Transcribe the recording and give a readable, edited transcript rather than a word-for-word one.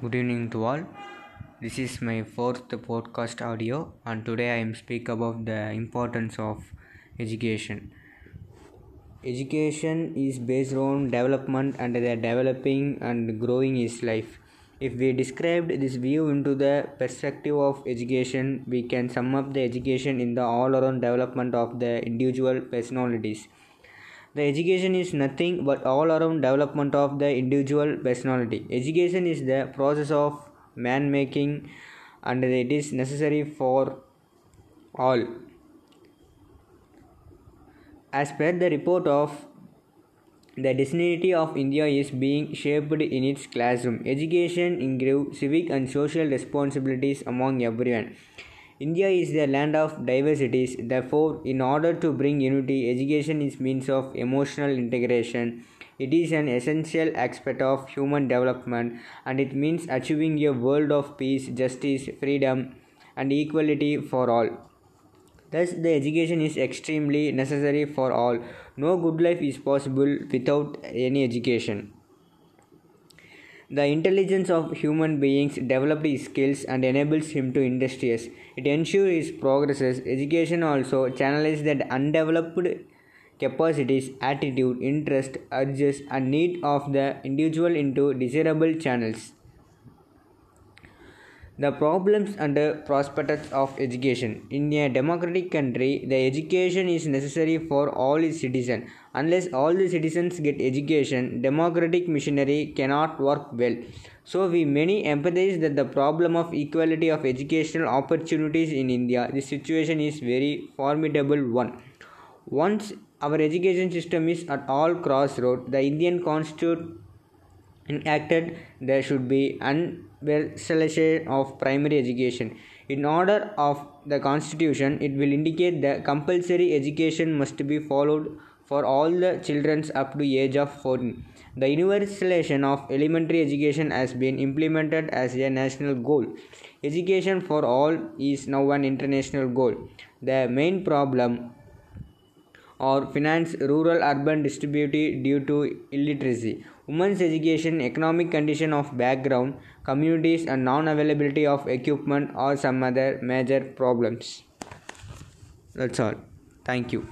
Good evening to all. This is my fourth podcast audio, and today I am speak about the importance of education. Education is based on development, and the developing and growing is life. If we described this view into the perspective of education, we can sum up the education in the all-around development of the individual personalities. The education is nothing but all-around development of the individual personality. Education is the process of man-making, and it is necessary for all. As per the report of the destiny of India is being shaped in its classroom. Education engraves civic and social responsibilities among everyone. India is the land of diversities. Therefore, in order to bring unity, education is means of emotional integration. It is an essential aspect of human development, and it means achieving a world of peace, justice, freedom, and equality for all. Thus, the education is extremely necessary for all. No good life is possible without any education. The intelligence of human beings develops his skills and enables him to industries. It ensures his progresses. Education also channels that undeveloped capacities, attitude, interest, urges, and need of the individual into desirable channels. The problems and the prospects of education. In a democratic country, the education is necessary for all its citizens. Unless all the citizens get education, democratic machinery cannot work well. So we many empathize that the problem of equality of educational opportunities in India. This situation is very formidable one. Once our education system is at all crossroads, the Indian Constitution enacted, there should be universalization of primary education. In order of the Constitution, it will indicate that compulsory education must be followed for all the children up to the age of 14. The universalization of elementary education has been implemented as a national goal. Education for all is now an international goal. The main problem or finance rural urban distribution due to illiteracy, women's education, economic condition of background communities, and non-availability of equipment or some other major problems. That's all. Thank you.